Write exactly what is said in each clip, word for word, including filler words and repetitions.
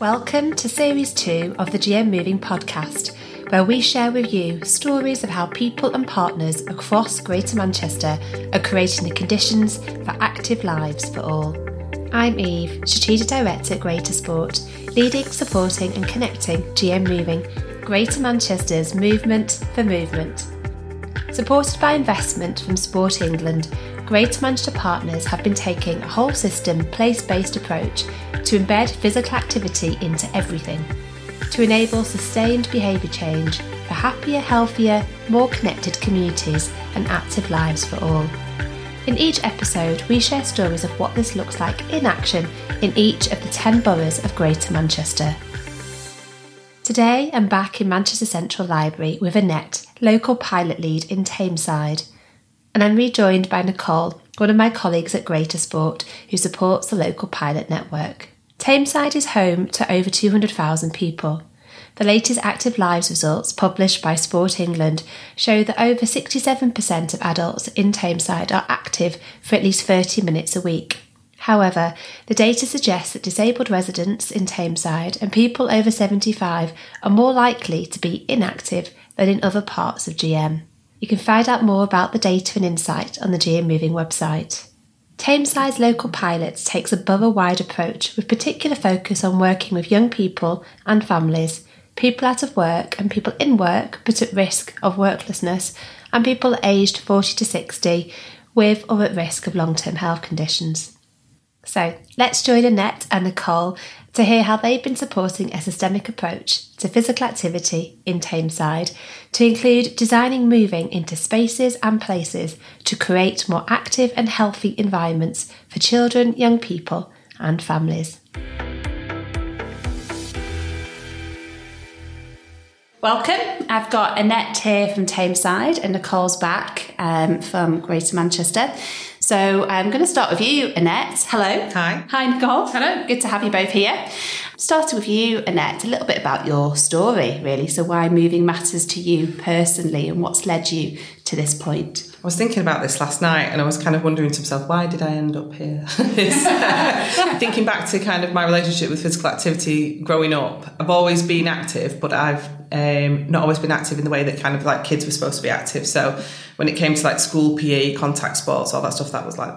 Welcome to Series two of the G M Moving podcast, where we share with you stories of how people and partners across Greater Manchester are creating the conditions for active lives for all. I'm Eve, Strategic Director at Greater Sport, leading, supporting and connecting G M Moving, Greater Manchester's movement for movement. Supported by investment from Sport England, Greater Manchester partners have been taking a whole system, place-based approach to embed physical activity into everything, to enable sustained behaviour change for happier, healthier, more connected communities and active lives for all. In each episode, we share stories of what this looks like in action in each of the ten boroughs of Greater Manchester. Today, I'm back in Manchester Central Library with Annette, Local Pilot Lead in Tameside. And I'm rejoined by Nicole, one of my colleagues at Greater Sport, who supports the Local Pilot network. Tameside is home to over two hundred thousand people. The latest Active Lives results published by Sport England show that over sixty-seven percent of adults in Tameside are active for at least thirty minutes a week. However, the data suggests that disabled residents in Tameside and people over seventy-five are more likely to be inactive than in other parts of G M. You can find out more about the data and insight on the G M Moving website. Tameside's Local Pilot takes a borough-wide approach with particular focus on working with young people and families, people out of work and people in work but at risk of worklessness, and people aged forty to sixty with or at risk of long-term health conditions. So let's join Annette and Nicole to hear how they've been supporting a systemic approach to physical activity in Tameside to include designing moving into spaces and places to create more active and healthy environments for children, young people and families. Welcome. I've got Annette here from Tameside and Nicole's back um, from Greater Manchester. So I'm going to start with you, Annette. Hello. Hi. Hi, Nicole. Hello. Good to have you both here. Starting with you, Annette, a little bit about your story, really. So why moving matters to you personally and what's led you to this point? I was thinking about this last night and I was kind of wondering to myself, why did I end up here? Thinking back to kind of my relationship with physical activity growing up, I've always been active, but I've um, not always been active in the way that kind of like kids were supposed to be active. So when it came to like school P E, contact sports, all that stuff, that was like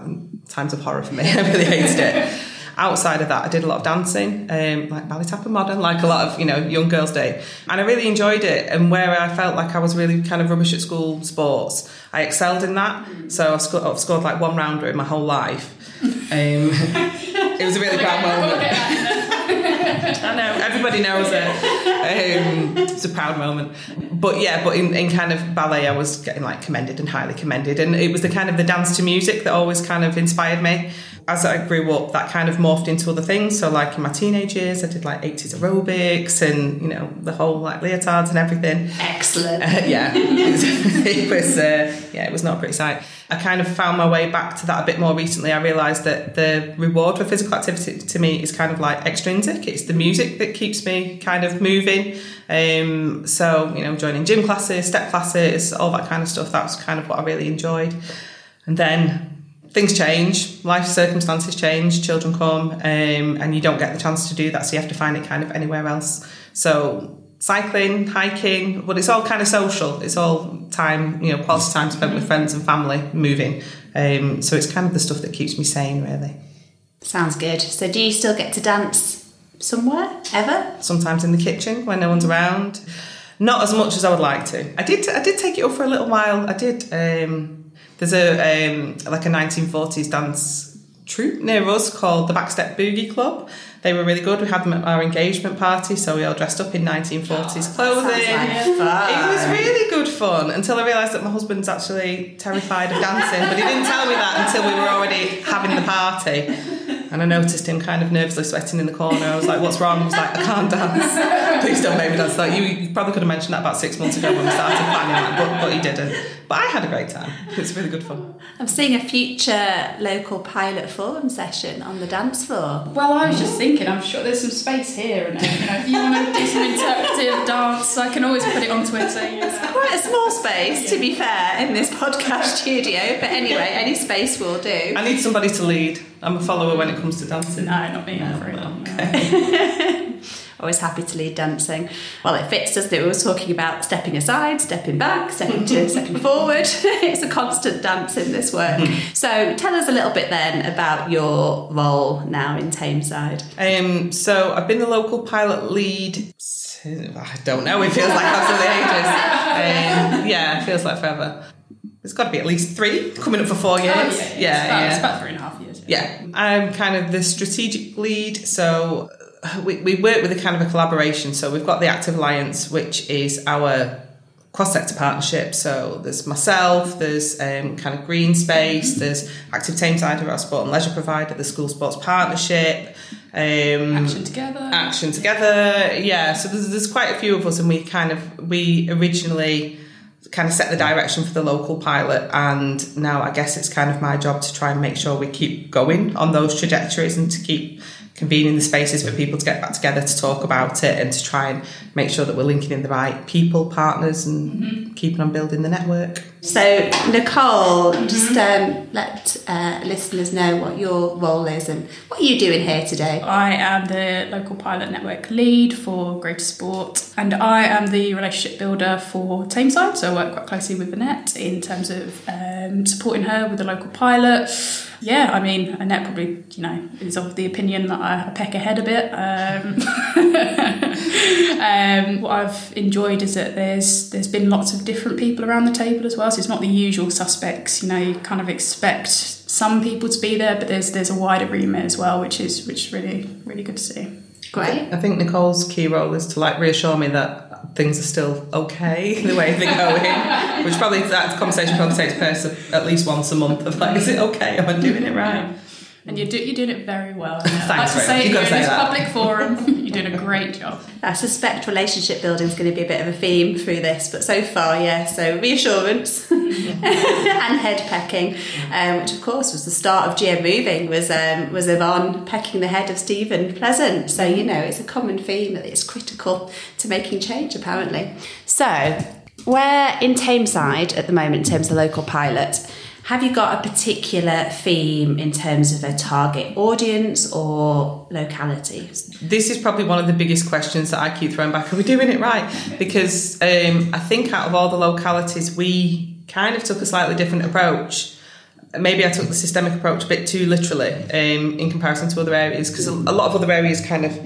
times of horror for me. I really hated it. Outside of that, I did a lot of dancing, um, like ballet, tap and modern, like a lot of, you know, young girls day. And I really enjoyed it. And where I felt like I was really kind of rubbish at school sports, I excelled in that. So I've scored, I've scored like one rounder in my whole life. Um, it was a really bad moment. I know, everybody knows it. Um, it's a proud moment. But yeah, but in, in kind of ballet, I was getting like commended and highly commended. And it was the kind of the dance to music that always kind of inspired me. As I grew up, that kind of morphed into other things. So like in my teenage years, I did like eighties aerobics and, you know, the whole like leotards and everything. Excellent. Uh, yeah. It was, it was uh, yeah, it was not a pretty sight. I kind of found my way back to that a bit more recently. I realised that the reward for physical activity to me is kind of like extrinsic. It's the music that keeps me kind of moving. Um, so, you know, joining gym classes, step classes, all that kind of stuff. That's kind of what I really enjoyed. And then things change, life circumstances change, children come, um, and you don't get the chance to do that, so you have to find it kind of anywhere else. So cycling, hiking, but it's all kind of social. It's all time, you know, quality time spent with friends and family, moving. Um, so it's kind of the stuff that keeps me sane, really. Sounds good. So do you still get to dance somewhere, ever? Sometimes in the kitchen when no one's around. Not as much as I would like to. I did, I did take it up for a little while. I did... Um, There's a um, like a nineteen forties dance troupe near us called the Backstep Boogie Club. They were really good. We had them at our engagement party, so we all dressed up in nineteen forties oh, clothing. That like it was really good fun until I realised that my husband's actually terrified of dancing, but he didn't tell me that until we were already having the party. And I noticed him kind of nervously sweating in the corner. I was like, what's wrong? I was like, I can't dance. Please don't make me dance. Like, you, you probably could have mentioned that about six months ago when we started planning that, but, but he didn't. But I had a great time. It's really good fun. I'm seeing a future Local Pilot forum session on the dance floor. Well, I was just thinking, I'm sure there's some space here. And, you know, if you want to do some interpretive dance, I can always put it on Twitter. It's quite a small space, to be fair, in this podcast studio. But anyway, any space will do. I need somebody to lead. I'm a follower when it comes to dancing. No, not me. No, no. Okay. always happy to lead dancing. Well, it fits us that we were talking about stepping aside, stepping back, stepping to, stepping forward. It's a constant dance in this work. So tell us a little bit then about your role now in Tameside. Um, so I've been the local pilot lead since, I don't know, it feels like that's ages. Um, yeah, it feels like forever. It's got to be at least three, coming up for four years. Oh, yeah, yeah, yeah, it's about, yeah. It's about three and a half years. Yeah. yeah, I'm kind of the strategic lead, so we, we work with a kind of a collaboration. So we've got the Active Alliance, which is our cross-sector partnership. So there's myself, there's um, kind of green space, there's Active Tameside, our sport and leisure provider, the school sports partnership. Um, Action Together. Action Together, yeah. So there's, there's quite a few of us, and we kind of, we originally... kind of set the direction for the local pilot, and now I guess it's kind of my job to try and make sure we keep going on those trajectories and to keep convening the spaces for people to get back together to talk about it and to try and make sure that we're linking in the right people, partners, and mm-hmm. keeping on building the network. So Nicole, mm-hmm. just um, let uh, listeners know what your role is and what are you doing here today? I am the local pilot network lead for Greater Sport, and I am the relationship builder for Tameside, so I work quite closely with Annette in terms of um, supporting her with the local pilot. Yeah, I mean, Annette probably, you know, is of the opinion that I peck ahead a bit. Um, um, what I've enjoyed is that there's there's been lots of different people around the table as well, so it's not the usual suspects. You know, you kind of expect some people to be there, but there's there's a wider remit as well, which is which is really really good to see. Great. I think Nicole's key role is to like reassure me that things are still okay the way they're going, which probably that conversation probably takes place at least once a month of like, is it okay? Am I doing it right? And you're, do, you're doing it very well. Thanks for saying that. In this public forum, you're doing a great job. I suspect relationship building is going to be a bit of a theme through this, but so far, yeah, so reassurance and head pecking, um, which of course was the start of G M Moving, was um, was Yvonne pecking the head of Stephen Pleasant. So, you know, it's a common theme that it's critical to making change, apparently. So we're in Tameside at the moment in terms of the local pilot. Have you got a particular theme in terms of a target audience or locality? This is probably one of the biggest questions that I keep throwing back. Are we doing it right? Because um, I think out of all the localities, we kind of took a slightly different approach. Maybe I took the systemic approach a bit too literally um, in comparison to other areas, because a lot of other areas kind of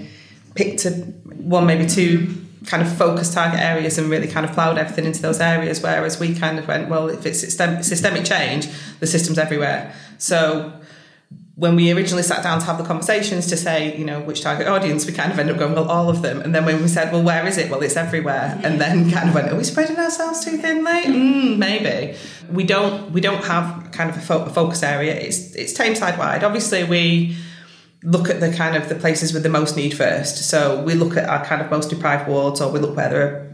picked a, one, maybe two kind of focused target areas and really kind of ploughed everything into those areas, whereas we kind of went, well, if it's system- systemic change, the system's everywhere. So when we originally sat down to have the conversations to say, you know, which target audience, we kind of ended up going, well, all of them. And then when we said, well, where is it? Well, it's everywhere. And then kind of went, are we spreading ourselves too thinly? Mm, maybe. We don't we don't have kind of a, fo- a focus area. It's, it's Tameside wide. Obviously, we... look at the kind of the places with the most need first. So we look at our kind of most deprived wards, or we look where there are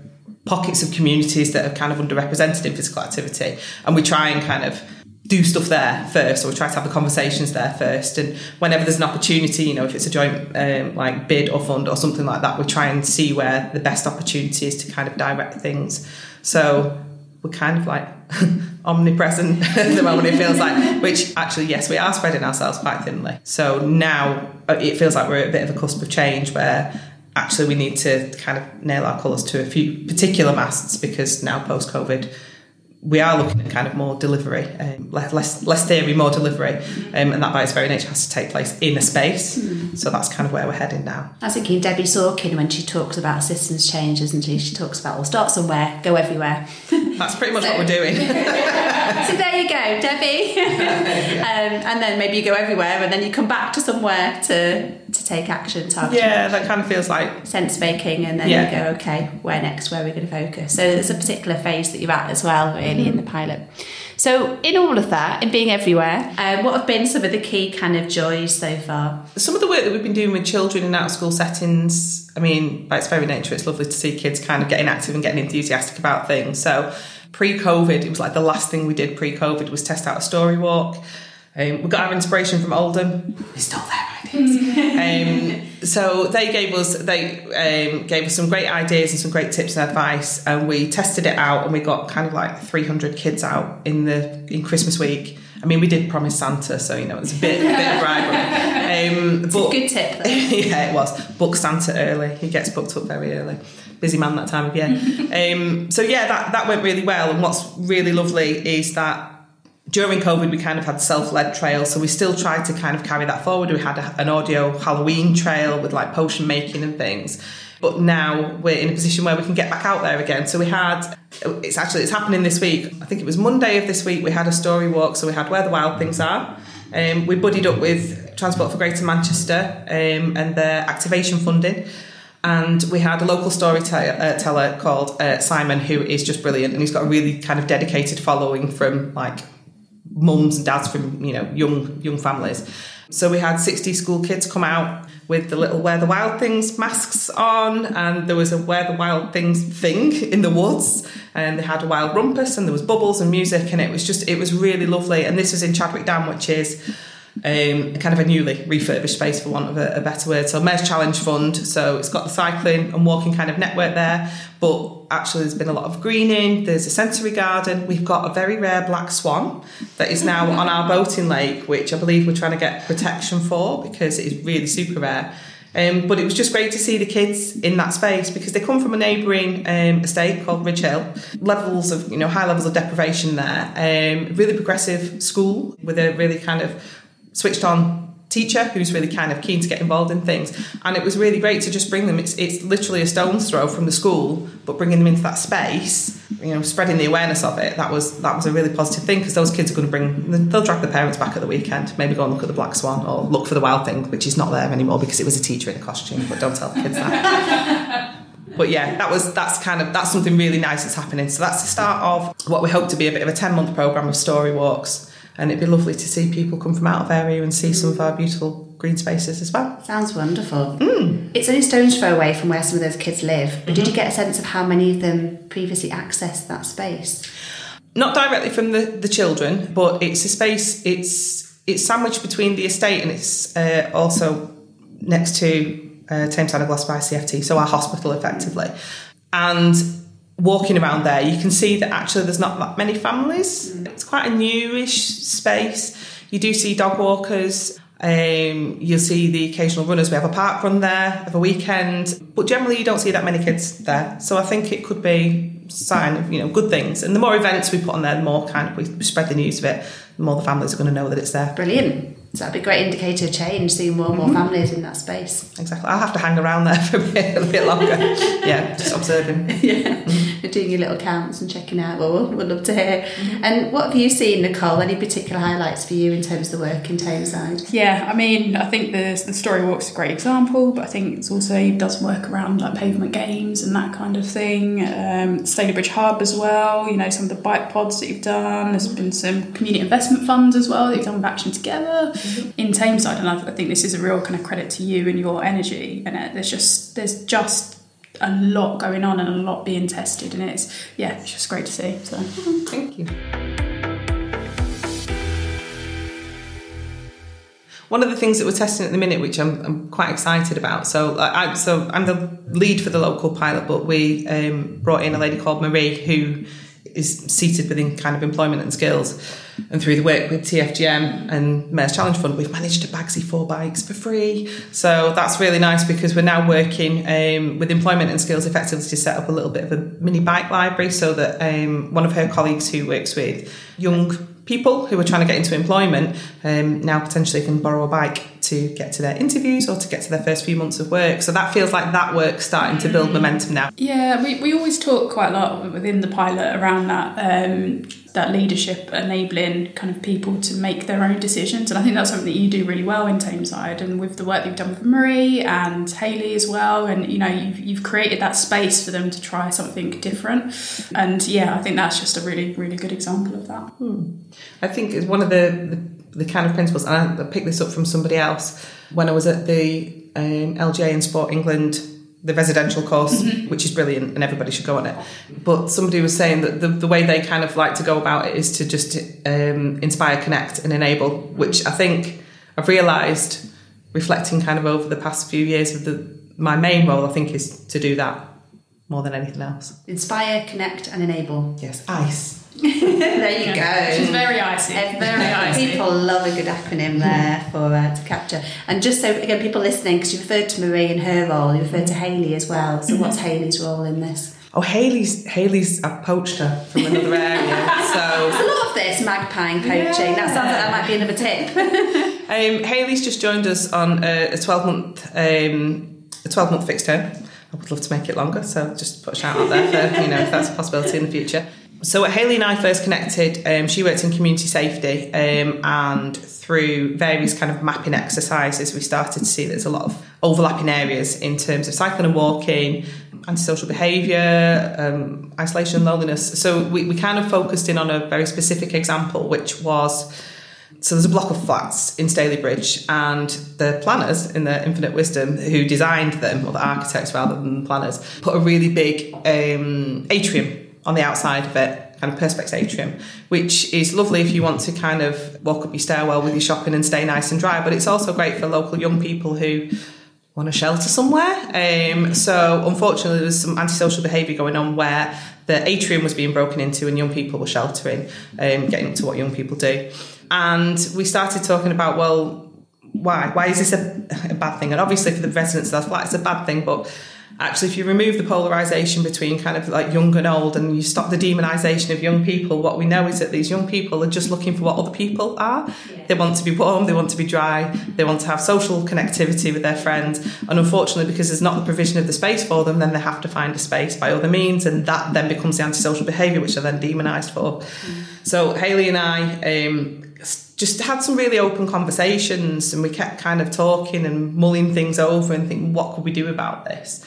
pockets of communities that are kind of underrepresented in physical activity, and we try and kind of do stuff there first, or we try to have the conversations there first. And whenever there's an opportunity, you know, if it's a joint um, like bid or fund or something like that, we try and see where the best opportunity is to kind of direct things. So we're kind of like omnipresent at the moment, it feels like, which actually, yes, we are spreading ourselves quite thinly. So now it feels like we're at a bit of a cusp of change where actually we need to kind of nail our colours to a few particular masts, because now post-COVID we are looking at kind of more delivery, um, less less theory, more delivery, um, and that by its very nature has to take place in a space. Mm. So that's kind of where we're heading now. I was thinking Debbie Sorkin when she talks about systems change, isn't she? She talks about, well, start somewhere, go everywhere. That's pretty much so, what we're doing. So there you go, Debbie. um, and then maybe you go everywhere, and then you come back to somewhere to to take action, target. Yeah, that kind of feels like sense making, and then yeah. you go, okay, where next? Where are we going to focus? So there's a particular phase that you're at as well, really, mm-hmm. in the pilot. So in all of that, in being everywhere, um, what have been some of the key kind of joys so far? Some of the work that we've been doing with children in out-of-school settings, I mean, by its very nature, it's lovely to see kids kind of getting active and getting enthusiastic about things. So pre-COVID, it was like the last thing we did pre-COVID was test out a story walk. Um, we got our inspiration from Oldham. We stole their ideas. um, so they gave us they um, gave us some great ideas and some great tips and advice, and we tested it out, and we got kind of like three hundred kids out in the in Christmas week. I mean, we did Promise Santa, so you know it's a bit, a bit of bribery. Um, Um, it's but, a good tip. Yeah, it was. Book Santa early. He gets booked up very early. Busy man that time of year. um, so yeah, that, that went really well. And what's really lovely is that during COVID, we kind of had self-led trails, so we still tried to kind of carry that forward. We had a, an audio Halloween trail with like potion making and things. But now we're in a position where we can get back out there again. So we had, it's actually, it's happening this week. I think it was Monday of this week, we had a story walk. So we had Where the Wild Things Are. Um, we buddied up with Transport for Greater Manchester um, and their activation funding. And we had a local storyteller called uh, Simon, who is just brilliant. And he's got a really kind of dedicated following from like mums and dads from, you know, young young families. So we had sixty school kids come out with the little Where the Wild Things masks on, and there was a Where the Wild Things thing in the woods, and they had a wild rumpus, and there was bubbles and music, and it was just, it was really lovely. And this was in Chadwick Dam, which is um, kind of a newly refurbished space, for want of a, a better word. So Mayor's Challenge Fund, so it's got the cycling and walking kind of network there, but actually there's been a lot of greening, there's a sensory garden, we've got a very rare black swan that is now on our boating lake, which I believe we're trying to get protection for because it is really super rare. Um, but it was just great to see the kids in that space because they come from a neighbouring um, estate called Ridge Hill. Levels of, you know, high levels of deprivation there. Um, really progressive school with a really kind of switched on teacher who's really kind of keen to get involved in things, and it was really great to just bring them, it's it's literally a stone's throw from the school, but bringing them into that space, you know, spreading the awareness of it, that was that was a really positive thing because those kids are going to bring, they'll drag the parents back at the weekend, maybe go and look at the black swan or look for the wild thing, which is not there anymore because it was a teacher in a costume, but don't tell the kids that. But yeah, that was that's kind of that's something really nice that's happening. So that's the start of what we hope to be a bit of a ten month programme of story walks. And it'd be lovely to see people come from out of area and see some of our beautiful green spaces as well. Sounds wonderful. Mm. It's only stone's throw away from where some of those kids live. But mm-hmm. Did you get a sense of how many of them previously accessed that space? Not directly from the, the children, but it's a space, it's, it's sandwiched between the estate and it's uh, also next to uh, Tameside Glass by C F T, so our hospital effectively. And walking around there, you can see that actually there's not that many families. It's quite a newish space. You do see dog walkers. Um, you'll see the occasional runners. We have a park run there of a weekend, but generally you don't see that many kids there. So I think it could be a sign of, you know, good things. And the more events we put on there, the more kind of we spread the news of it, the more the families are going to know that it's there. Brilliant. So that'd be a great indicator of change, seeing more and more mm-hmm. families in that space. Exactly. I'll have to hang around there for a bit, a bit longer. Yeah, just observing. Yeah, mm-hmm. Doing your little counts and checking out. Well, we'd love to hear. Mm-hmm. And what have you seen, Nicole? Any particular highlights for you in terms of the work in Tameside? Yeah, I mean, I think the, the story walk's a great example, but I think it's also, you've done some work around like pavement games and that kind of thing. Um, Stalybridge Bridge Hub as well, you know, some of the bike pods that you've done. There's been some community investment funds as well that you've done with Action Together. In Tameside, and I think this is a real kind of credit to you and your energy, and there's just there's just a lot going on and a lot being tested, and it's yeah it's just great to see. So thank you. One of the things that we're testing at the minute, which I'm, I'm quite excited about, so I so I'm the lead for the Local Pilot, but we um, brought in a lady called Marie who is seated within kind of employment and skills, and through the work with T F G M and Mayor's Challenge Fund, we've managed to bagsy four bikes for free. So that's really nice because we're now working um, with employment and skills effectively to set up a little bit of a mini bike library, so that um, one of her colleagues who works with young people who are trying to get into employment um, now potentially can borrow a bike to get to their interviews or to get to their first few months of work. So that feels like that work's starting to build momentum now. Yeah, we, we always talk quite a lot within the pilot around that um, that leadership enabling kind of people to make their own decisions. And I think that's something that you do really well in Tameside, and with the work that you've done with Marie and Hayley as well. And, you know, you've, you've created that space for them to try something different. And yeah, I think that's just a really, really good example of that. Hmm. I think it's one of the, the the kind of principles, and I picked this up from somebody else when I was at the um, L G A and Sport England, the residential course, mm-hmm. which is brilliant and everybody should go on it. But somebody was saying that the, the way they kind of like to go about it is to just um, inspire, connect and enable, which I think I've realised, reflecting kind of over the past few years, of the, my main role I think is to do that. more than anything else. Inspire, connect and enable. Yes, ICE. There you yeah. go. She's very icy. Very icy. People love a good acronym there for uh, to capture. And just so again, people listening, because you referred to Marie and her role, you referred to Hayley as well. So what's Hayley's role in this? Oh, Hayley's Hayley's. I've poached her from another area. So there's a lot of this magpieing poaching. Yeah. That sounds like that might be another tip. um, Hayley's just joined us on a twelve month um, a twelve month fixed term. I would love to make it longer, so just put a shout out there for you know if that's a possibility in the future. So Hayley and I first connected, um, she worked in community safety, um, and through various kind of mapping exercises we started to see there's a lot of overlapping areas in terms of cycling and walking, antisocial behaviour, um, isolation, loneliness. So we, we kind of focused in on a very specific example, which was, so there's a block of flats in Stalybridge, and the planners, in their infinite wisdom, who designed them, or the architects rather than the planners, put a really big um, atrium on the outside of it, kind of perspex atrium, which is lovely if you want to kind of walk up your stairwell with your shopping and stay nice and dry, but it's also great for local young people who want to shelter somewhere. Um, so unfortunately there was some antisocial behaviour going on where the atrium was being broken into and young people were sheltering, um, getting up to what young people do. And we started talking about, well, why? Why is this a, a bad thing? And obviously for the residents of that flat it's a bad thing, but actually, if you remove the polarisation between kind of like young and old and you stop the demonisation of young people, what we know is that these young people are just looking for what other people are. Yeah. They want to be warm, they want to be dry, they want to have social connectivity with their friends. And unfortunately, because there's not the provision of the space for them, then they have to find a space by other means. And that then becomes the antisocial behaviour, which are then demonised for. Mm. So Hayley and I um, just had some really open conversations, and we kept kind of talking and mulling things over and thinking, what could we do about this?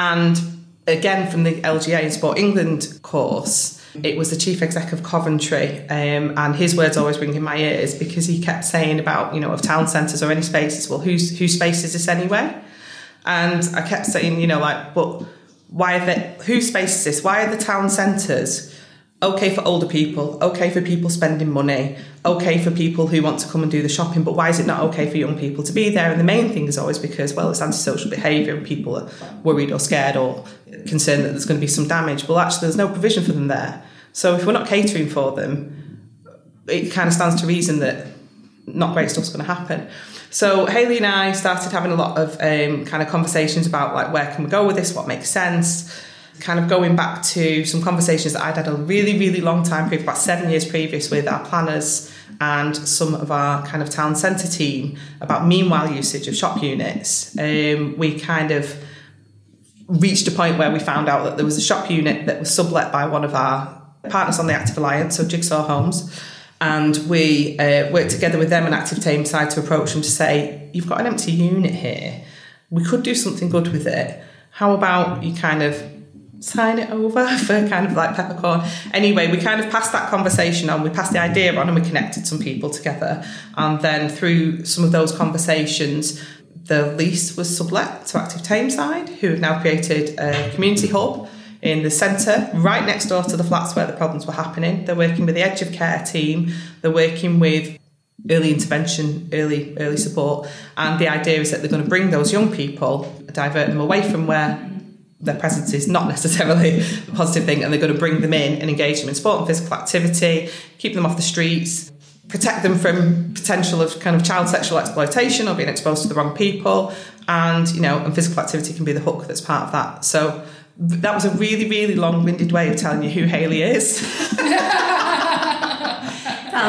And again, from the L G A and Sport England course, it was the chief exec of Coventry, um, and his words always ring in my ears because he kept saying about, you know, of town centres or any spaces, well, whose whose space is this anyway? And I kept saying, you know, like, but why are they, whose space is this? Why are the town centres okay for older people, okay for people spending money, okay for people who want to come and do the shopping, but why is it not okay for young people to be there? And the main thing is always because, well, it's antisocial behaviour and people are worried or scared or concerned that there's going to be some damage. Well, actually, there's no provision for them there. So if we're not catering for them, it kind of stands to reason that not great stuff's going to happen. So Hayley and I started having a lot of um, kind of conversations about, like, where can we go with this, what makes sense, kind of going back to some conversations that I'd had a really, really long time previous, about seven years previous, with our planners and some of our kind of town centre team about meanwhile usage of shop units. Um, we kind of reached a point where we found out that there was a shop unit that was sublet by one of our partners on the Active Alliance, so Jigsaw Homes, and we uh, worked together with them and Active Tameside to approach them to say, you've got an empty unit here, we could do something good with it, how about you kind of sign it over for kind of like peppercorn. Anyway, we kind of passed that conversation on, we passed the idea on, and we connected some people together. And then through some of those conversations, the lease was sublet to Active Tameside, who have now created a community hub in the centre, right next door to the flats where the problems were happening. They're working with the Edge of Care team, they're working with early intervention, early early support, and the idea is that they're going to bring those young people, divert them away from where their presence is not necessarily a positive thing, and they're going to bring them in and engage them in sport and physical activity, keep them off the streets, protect them from potential of kind of child sexual exploitation or being exposed to the wrong people, and, you know, and physical activity can be the hook that's part of that. So that was a really, really long-winded way of telling you who Hayley is. Sounds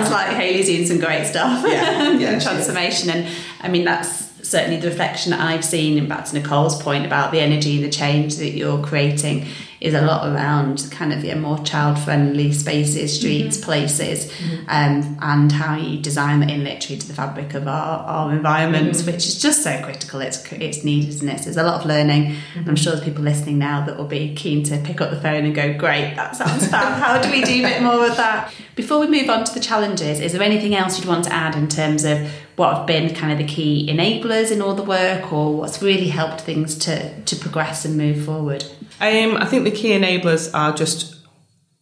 like Hayley's doing some great stuff. Yeah, yeah, transformation, and I mean that's certainly the reflection that I've seen, and back to Nicole's point about the energy, the change that you're creating, is a lot around kind of, yeah, more child-friendly spaces, streets, mm-hmm. places, mm-hmm. um, and how you design that in literally to the fabric of our, our environments, mm-hmm. which is just so critical. It's it's needed, isn't it? So there's a lot of learning, mm-hmm. and I'm sure there's people listening now that will be keen to pick up the phone and go, great, that sounds fab, how do we do a bit more of that? Before we move on to the challenges, is there anything else you'd want to add in terms of what have been kind of the key enablers in all the work, or what's really helped things to, to progress and move forward? Um, I think the key enablers are just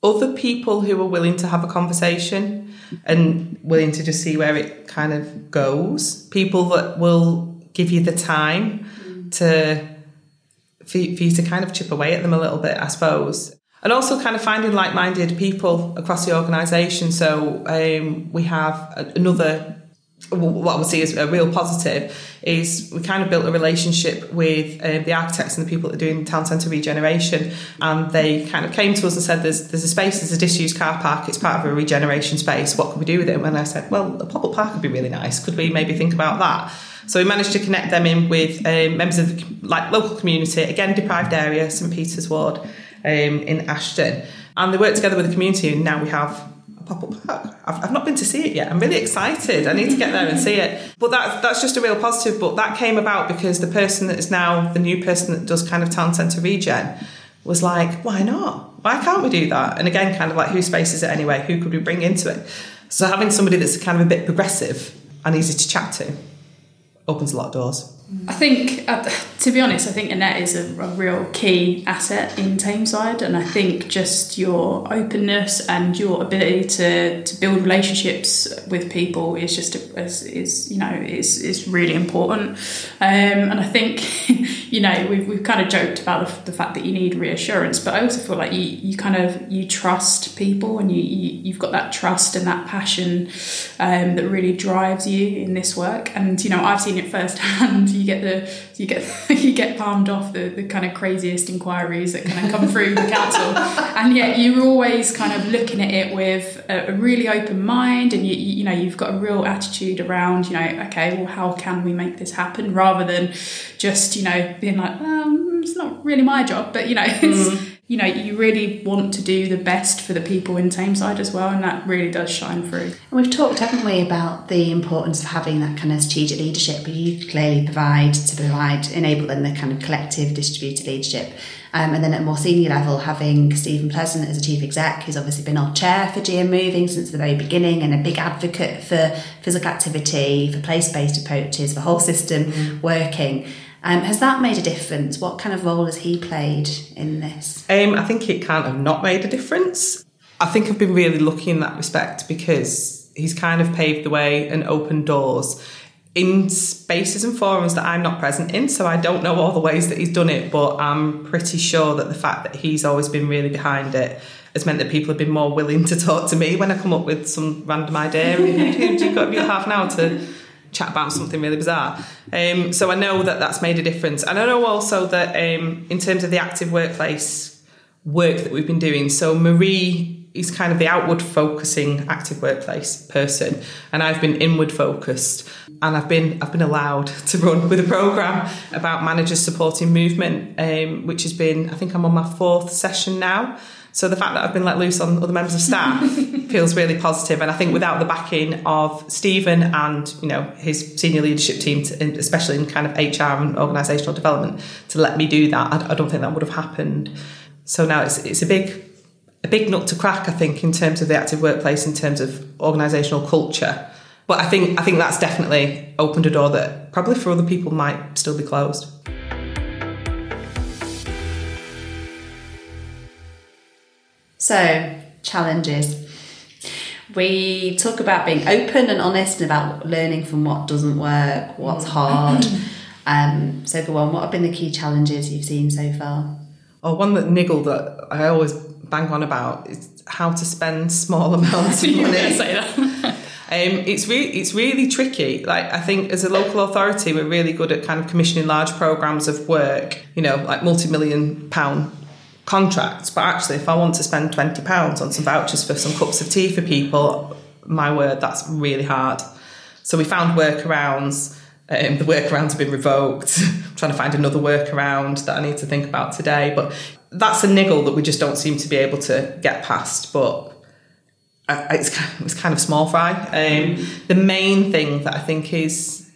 other people who are willing to have a conversation and willing to just see where it kind of goes. People that will give you the time to for you to kind of chip away at them a little bit, I suppose. And also kind of finding like-minded people across the organisation. So um, we have another, what I would see as a real positive, is we kind of built a relationship with uh, the architects and the people that are doing town centre regeneration. And they kind of came to us and said, there's there's a space, there's a disused car park, it's part of a regeneration space, what can we do with it? And I said, well, a pop-up park would be really nice. Could we maybe think about that? So we managed to connect them in with um, members of the like local community, again, deprived area, St Peter's Ward, um, in Ashton. And they worked together with the community, and now we have a pop-up park. I've, I've not been to see it yet. I'm really excited. I need to get there and see it. But that, that's just a real positive. But that came about because the person that is now the new person that does kind of town centre regen was like, why not? Why can't we do that? And again, kind of like, whose space is it anyway? Who could we bring into it? So having somebody that's kind of a bit progressive and easy to chat to opens a lot of doors. I think, uh, to be honest, I think Annette is a, a real key asset in Tameside, and I think just your openness and your ability to, to build relationships with people is just a, is, is you know is is really important. Um, and I think you know we've we've kind of joked about the, the fact that you need reassurance, but I also feel like you, you kind of you trust people, and you, you you've got that trust and that passion um, that really drives you in this work. And you know I've seen it firsthand. You get the you get you get palmed off the, the kind of craziest inquiries that kind of come through the council, and yet you're always kind of looking at it with a, a really open mind, and you you know you've got a real attitude around you know okay, well, how can we make this happen, rather than just you know being like um, it's not really my job, but you know it's, mm. you know you really want to do the best for the people in Tameside as well, and that really does shine through. And we've talked, haven't we, about the importance of having that kind of strategic leadership, but you clearly provide to provide enable them the kind of collective distributed leadership. Um, and then at a more senior level, having Stephen Pleasant as a chief exec, who's obviously been our chair for G M Moving since the very beginning and a big advocate for physical activity, for place-based approaches, the whole system mm. working. Um, has that made a difference? What kind of role has he played in this? Um, I think it can't have not made a difference. I think I've been really lucky in that respect because he's kind of paved the way and opened doors in spaces and forums that I'm not present in, so I don't know all the ways that he's done it, but I'm pretty sure that the fact that he's always been really behind it has meant that people have been more willing to talk to me when I come up with some random idea. You've got to be half an hour to chat about something really bizarre. Um, so I know that that's made a difference. And I know also that um, in terms of the active workplace work that we've been doing, so Marie is kind of the outward-focusing active workplace person, and I've been inward-focused. And I've been I've been allowed to run with a programme about managers supporting movement, um, which has been, I think I'm on my fourth session now. So the fact that I've been let loose on other members of staff feels really positive. And I think without the backing of Stephen and, you know, his senior leadership team, to, especially in kind of H R and organisational development, to let me do that, I, I don't think that would have happened. So now it's it's a big a big nut to crack, I think, in terms of the active workplace, in terms of organisational culture. But I think I think that's definitely opened a door that probably for other people might still be closed. So, challenges. We talk about being open and honest and about learning from what doesn't work, what's hard. Um, so go on, what have been the key challenges you've seen so far? Oh, one that niggle that I always bang on about is how to spend small amounts of money. You were going to say that. Um, it's really it's really tricky. Like, I think as a local authority, we're really good at kind of commissioning large programmes of work, you know, like multi-million pound contracts. But actually, if I want to spend twenty pounds on some vouchers for some cups of tea for people, my word, that's really hard. So we found workarounds. Um, the workarounds have been revoked. I'm trying to find another workaround that I need to think about today. But that's a niggle that we just don't seem to be able to get past. But it's it's kind of small fry. Um, the main thing that I think is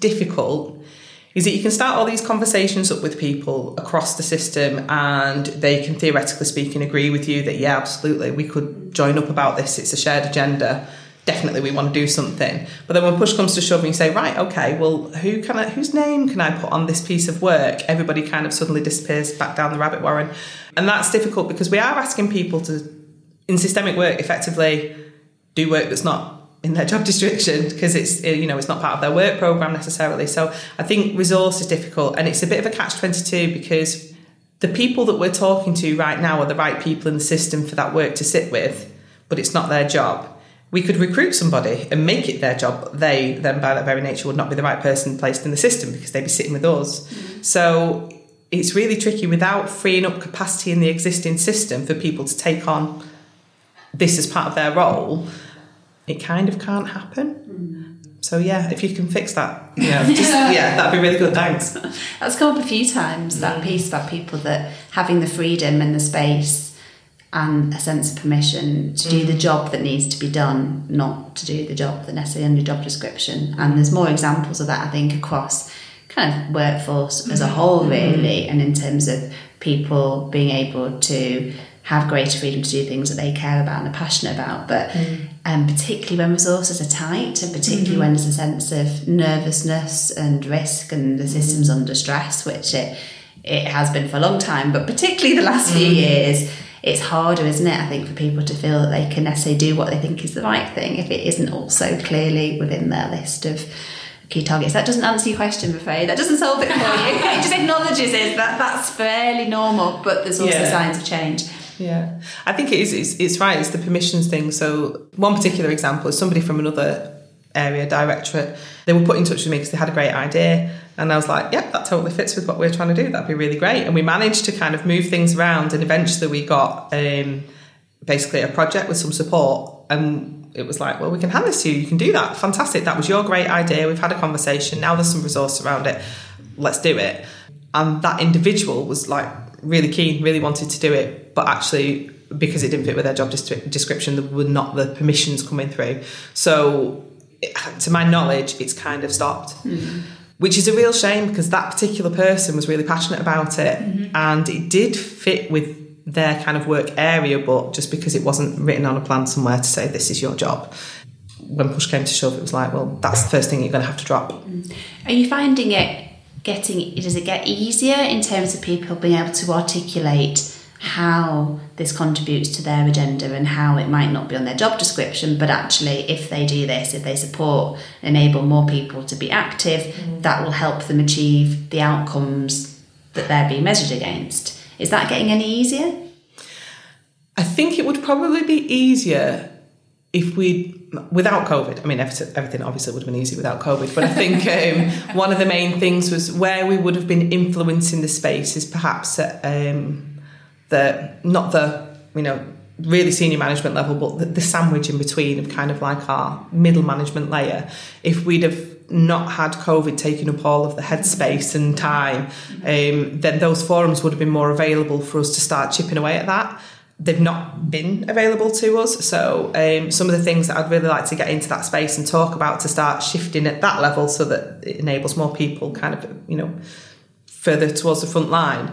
difficult is that you can start all these conversations up with people across the system, and they can theoretically speak and agree with you that, yeah, absolutely, we could join up about this. It's a shared agenda. Definitely, we want to do something. But then when push comes to shove, and you say, right, okay, well, who can I, whose name can I put on this piece of work? Everybody kind of suddenly disappears back down the rabbit warren, and that's difficult because we are asking people to, in systemic work, effectively do work that's not in their job description, because it's, you know, it's not part of their work programme necessarily. So I think resource is difficult, and it's a bit of a catch twenty-two, because the people that we're talking to right now are the right people in the system for that work to sit with, but it's not their job. We could recruit somebody and make it their job, but they then by that very nature would not be the right person placed in the system, because they'd be sitting with us. So it's really tricky without freeing up capacity in the existing system for people to take on this as part of their role. It kind of can't happen. Mm. So yeah, if you can fix that, you know, just, yeah, that'd be really good. Thanks. That's come up a few times, that mm. piece about people that having the freedom and the space and a sense of permission to mm. do the job that needs to be done, not to do the job that necessarily under job description. And there's more examples of that, I think, across kind of workforce as a whole, really, and in terms of people being able to have greater freedom to do things that they care about and are passionate about. But mm. um, particularly when resources are tight, and particularly mm-hmm. when there's a sense of nervousness and risk and the system's mm. under stress, which it it has been for a long time, but particularly the last mm. few years, it's harder, isn't it, I think, for people to feel that they can necessarily do what they think is the right thing if it isn't also clearly within their list of key targets. That doesn't answer your question, I'm afraid. That doesn't solve it for you. It just acknowledges it, that that's fairly normal, but there's also yeah. signs of change. Yeah, I think it is, it's, it's right, it's the permissions thing. So one particular example is somebody from another area directorate, they were put in touch with me because they had a great idea, and I was like, yep, that totally fits with what we're trying to do, that'd be really great. And we managed to kind of move things around, and eventually we got um, basically a project with some support, and it was like, well, we can hand this to you, you can do that, fantastic, that was your great idea, we've had a conversation, now there's some resource around it, let's do it. And that individual was like really keen, really wanted to do it, but actually because it didn't fit with their job description, there were not the permissions coming through. So it, to my knowledge, it's kind of stopped, mm-hmm. which is a real shame, because that particular person was really passionate about it, mm-hmm. and it did fit with their kind of work area, but just because it wasn't written on a plan somewhere to say this is your job, when push came to shove, it was like, well, that's the first thing you're going to have to drop. Mm. Are you finding it Getting does it get easier in terms of people being able to articulate how this contributes to their agenda and how it might not be on their job description, but actually if they do this, if they support, enable more people to be active, mm. that will help them achieve the outcomes that they're being measured against? Is that getting any easier? I think it would probably be easier if we, without COVID, I mean, everything obviously would have been easy without COVID, but I think um, one of the main things was where we would have been influencing the space is perhaps at, um, the, not the, you know, really senior management level, but the, the sandwich in between of kind of like our middle management layer. If we'd have not had COVID taking up all of the headspace and time, um, then those forums would have been more available for us to start chipping away at that. They've not been available to us. So um, some of the things that I'd really like to get into that space and talk about to start shifting at that level so that it enables more people kind of, you know, further towards the front line.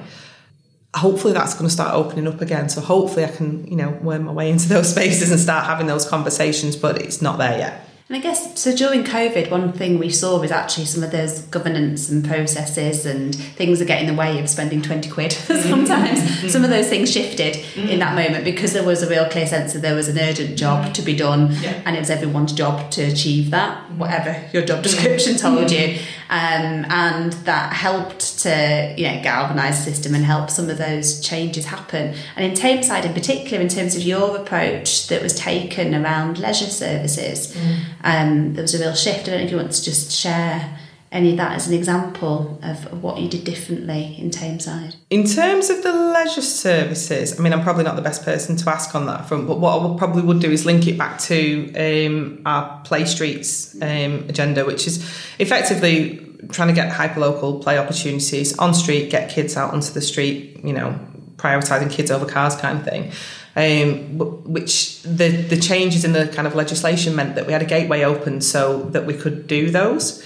Hopefully that's going to start opening up again. So hopefully I can, you know, worm my way into those spaces and start having those conversations, but it's not there yet. And I guess, so during COVID, one thing we saw was actually some of those governance and processes and things that get in the way of spending twenty quid sometimes. Mm-hmm. Some of those things shifted mm-hmm. in that moment, because there was a real clear sense that there was an urgent job to be done, yeah. and it was everyone's job to achieve that, whatever your job description mm-hmm. told you. Um, and that helped to, you know, galvanise the system and help some of those changes happen. And in Tameside in particular, in terms of your approach that was taken around leisure services, mm. Um, there was a real shift. I don't know if you want to just share any of that as an example of what you did differently in Tameside. In terms of the leisure services, I mean, I'm probably not the best person to ask on that front, but what I would probably would do is link it back to um, our Play Streets um, agenda, which is effectively trying to get hyperlocal play opportunities on street, get kids out onto the street, you know, prioritising kids over cars kind of thing. Um, which the, the changes in the kind of legislation meant that we had a gateway open so that we could do those,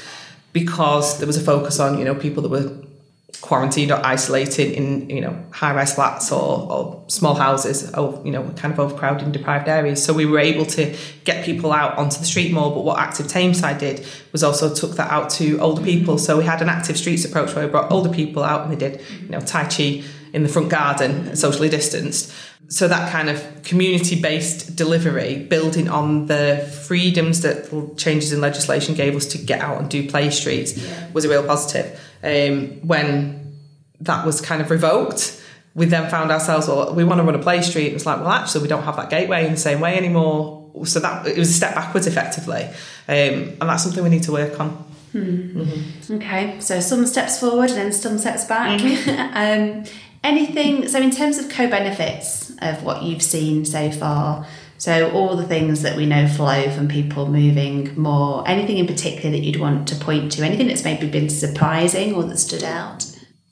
because there was a focus on, you know, people that were quarantined or isolated in, you know, high-rise flats or, or small houses, or, you know, kind of overcrowded and deprived areas. So we were able to get people out onto the street more. But what Active Tameside did was also took that out to older people. So we had an Active Streets approach where we brought older people out and they did, you know, Tai Chi in the front garden, socially distanced. So that kind of community-based delivery, building on the freedoms that changes in legislation gave us to get out and do play streets, yeah. was a real positive. Um, when that was kind of revoked, we then found ourselves, well, we want to run a play street. It was like, well, actually, we don't have that gateway in the same way anymore. So that it was a step backwards, effectively. Um, and that's something we need to work on. Hmm. Mm-hmm. Okay, so some steps forward and then some steps back. Mm-hmm. um, anything, so in terms of co-benefits of what you've seen so far, so all the things that we know flow from people moving more, anything in particular that you'd want to point to, anything that's maybe been surprising or that stood out?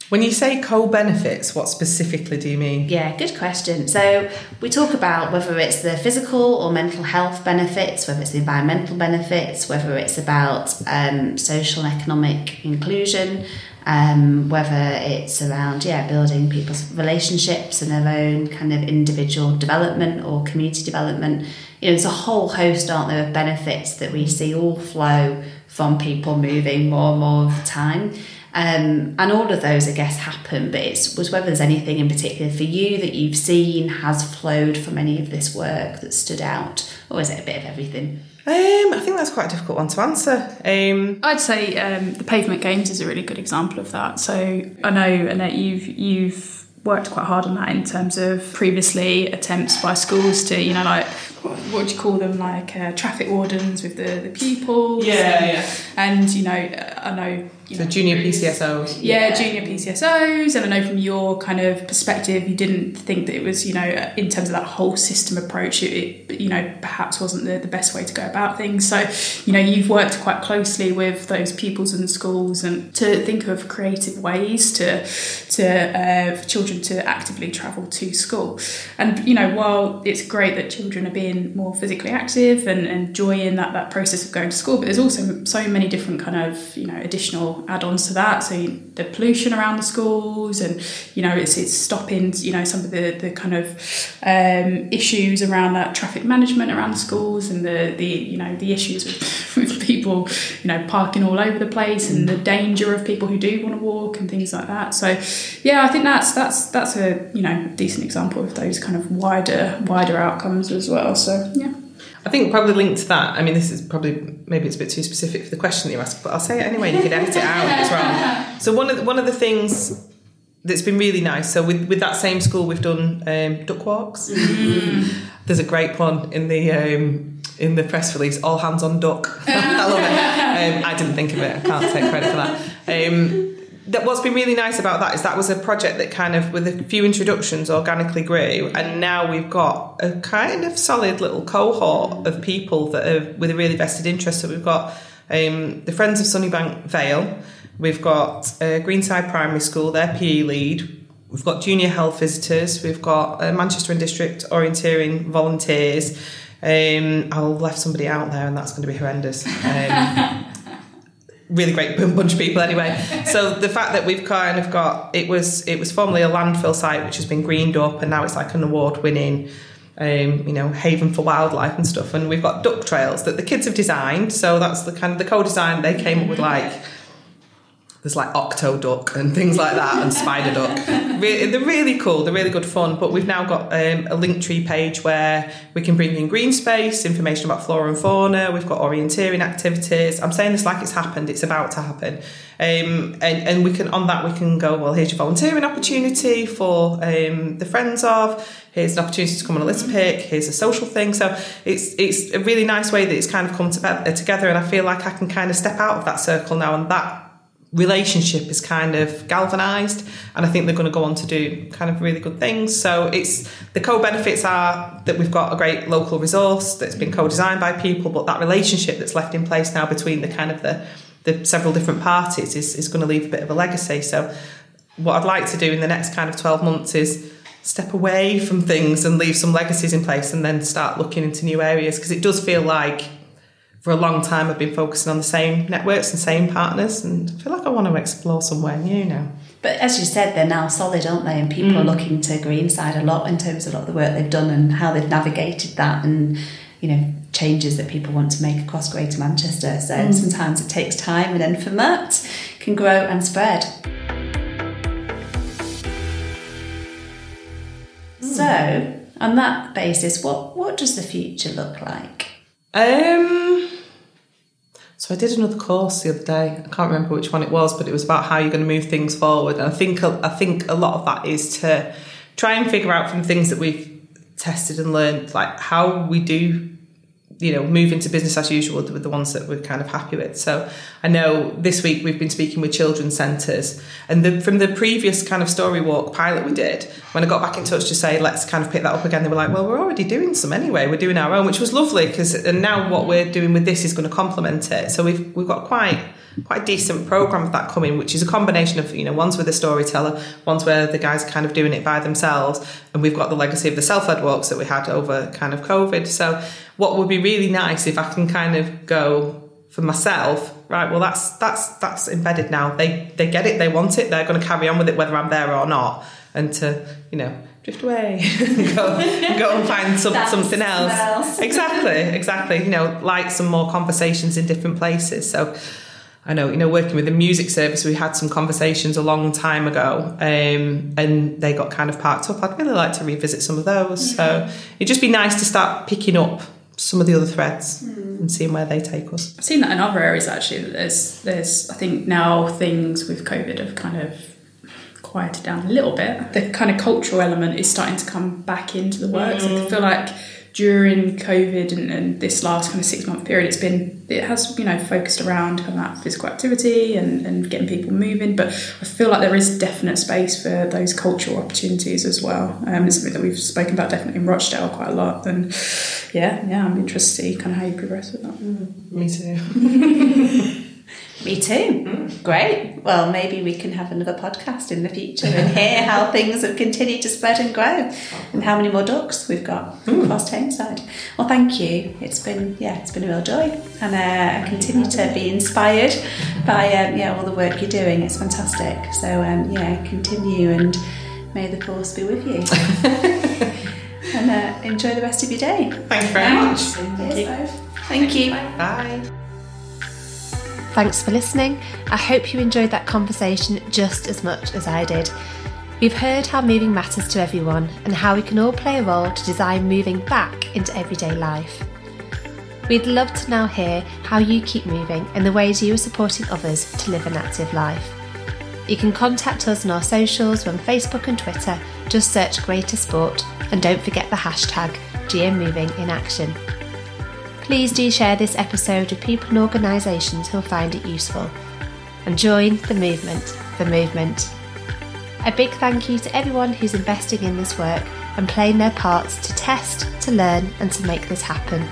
When you say co-benefits, what specifically do you mean? Yeah, good question. So we talk about whether it's the physical or mental health benefits, whether it's the environmental benefits, whether it's about um, social and economic inclusion, um, whether it's around, yeah, building people's relationships and their own kind of individual development or community development. You know, there's a whole host, aren't there, of benefits that we see all flow from people moving more and more of the time. Um, and all of those, I guess, happen, but it was whether there's anything in particular for you that you've seen has flowed from any of this work that stood out, or is it a bit of everything? Um, I think that's quite a difficult one to answer. Um, I'd say um, the Pavement Games is a really good example of that. So I know, Annette, you've you've worked quite hard on that in terms of previously attempts by schools to, you know, like, what, what do you call them, like uh, traffic wardens with the, the pupils. Yeah, and, yeah. And, you know, I know... You so know, junior P C S Os. Yeah, yeah, junior P C S Os. And I know from your kind of perspective, you didn't think that it was, you know, in terms of that whole system approach, it, it you know, perhaps wasn't the, the best way to go about things. So, you know, you've worked quite closely with those pupils and schools and to think of creative ways to, to uh, for children to actively travel to school. And, you know, while it's great that children are being more physically active and enjoying that, that process of going to school, but there's also so many different kind of, you know, additional add-ons to that. So the pollution around the schools, and you know, it's it's stopping, you know, some of the the kind of um issues around that traffic management around the schools, and the the you know the issues with, with people, you know, parking all over the place, and the danger of people who do want to walk and things like that. So yeah, I think that's that's that's a, you know, decent example of those kind of wider wider outcomes as well. So yeah, I think probably linked to that, I mean, this is probably, maybe it's a bit too specific for the question that you asked, but I'll say it anyway and you can edit it out as well. So one of the, one of the things that's been really nice, so with, with that same school we've done um, duck walks. Mm. There's a great one in the um, in the press release, all hands on duck. I love it. Um, I didn't think of it, I can't take credit for that. Um, that what's been really nice about that is that was a project that kind of, with a few introductions, organically grew, and now we've got a kind of solid little cohort of people that are with a really vested interest. So we've got um, the Friends of Sunnybank Vale, we've got uh, Greenside Primary School, their P E lead, we've got junior health visitors, we've got uh, Manchester and District orienteering volunteers. Um, I'll left somebody out there and that's going to be horrendous. Um, really great bunch of people anyway. So the fact that we've kind of got, it was it was formerly a landfill site which has been greened up, and now it's like an award-winning um you know haven for wildlife and stuff, and we've got duck trails that the kids have designed. So that's the kind of the co-design they came up with, like there's like octo duck and things like that, and spider duck. Really, they're really cool, they're really good fun. But we've now got um, a Linktree page where we can bring in green space, information about flora and fauna, we've got orienteering activities. I'm saying this like it's happened, it's about to happen. Um, and, and we can, on that we can go, well, here's your volunteering opportunity for um, the Friends of, here's an opportunity to come on a litter pick, here's a social thing. So it's it's a really nice way that it's kind of come to, together, and I feel like I can kind of step out of that circle now, and that relationship is kind of galvanised, and I think they're going to go on to do kind of really good things. So it's the co-benefits are that we've got a great local resource that's been co-designed by people, but that relationship that's left in place now between the kind of the, the several different parties is, is going to leave a bit of a legacy. So what I'd like to do in the next kind of twelve months is step away from things and leave some legacies in place, and then start looking into new areas, because it does feel like for a long time I've been focusing on the same networks and same partners, and I feel like I want to explore somewhere new now. But as you said, they're now solid, aren't they? And people mm. are looking to Greenside a lot in terms of a lot of the work they've done and how they've navigated that, and, you know, changes that people want to make across Greater Manchester. So mm. sometimes it takes time, and then from that can grow and spread. Mm. So on that basis, what, what does the future look like? Um, so I did another course the other day. I can't remember which one it was, but it was about how you're going to move things forward. And I think, I think a lot of that is to try and figure out from things that we've tested and learned, like how we do, you know, move into business as usual with the ones that we're kind of happy with. So I know this week we've been speaking with children's centres, and the, from the previous kind of story walk pilot we did, when I got back in touch to say let's kind of pick that up again, they were like, well, we're already doing some anyway, we're doing our own, which was lovely, because and now what we're doing with this is going to complement it. So we've we've got quite quite a decent programme of that coming, which is a combination of, you know, ones with a storyteller, ones where the guys are kind of doing it by themselves, and we've got the legacy of the self-led walks that we had over kind of COVID. So what would be really nice if I can kind of go for myself, right, well, that's that's that's embedded now. They they get it, they want it, they're going to carry on with it whether I'm there or not, and to, you know, drift away and go, go and find some, something else. else. Exactly, exactly. You know, like some more conversations in different places. So I know, you know, working with the music service, we had some conversations a long time ago, um, and they got kind of parked up. I'd really like to revisit some of those. Mm-hmm. So it'd just be nice to start picking up some of the other threads mm. and seeing where they take us. I've seen that in other areas, actually. That there's, there's, I think now things with COVID have kind of quieted down a little bit. The kind of cultural element is starting to come back into the works. Mm. I feel like during COVID and, and this last kind of six month period, it's been, it has, you know, focused around kind of that physical activity and, and getting people moving. But I feel like there is definite space for those cultural opportunities as well. Um, it's something that we've spoken about definitely in Rochdale quite a lot. And yeah, yeah, I'm interested to see kind of how you progress with that. Mm. Me too. Me too. Mm. Great. Well, maybe we can have another podcast in the future and hear how things have continued to spread and grow and how many more ducks we've got mm. across Tameside. Well, thank you. It's been, yeah, it's been a real joy. And uh, I continue to be inspired by um, yeah, all the work you're doing. It's fantastic. So, um, yeah, continue, and may the force be with you. And uh, enjoy the rest of your day. Thanks very Thanks. much. Thank you. Thank you. Bye. Bye. Thanks for listening. I hope you enjoyed that conversation just as much as I did. We've heard how moving matters to everyone and how we can all play a role to design moving back into everyday life. We'd love to now hear how you keep moving and the ways you are supporting others to live an active life. You can contact us on our socials. We're on Facebook and Twitter. Just search Greater Sport, and don't forget the hashtag G M Moving in Action. Please do share this episode with people and organisations who will find it useful. And join the movement, the movement. A big thank you to everyone who's investing in this work and playing their parts to test, to learn and to make this happen.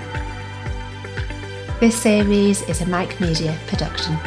This series is a Mike Media production.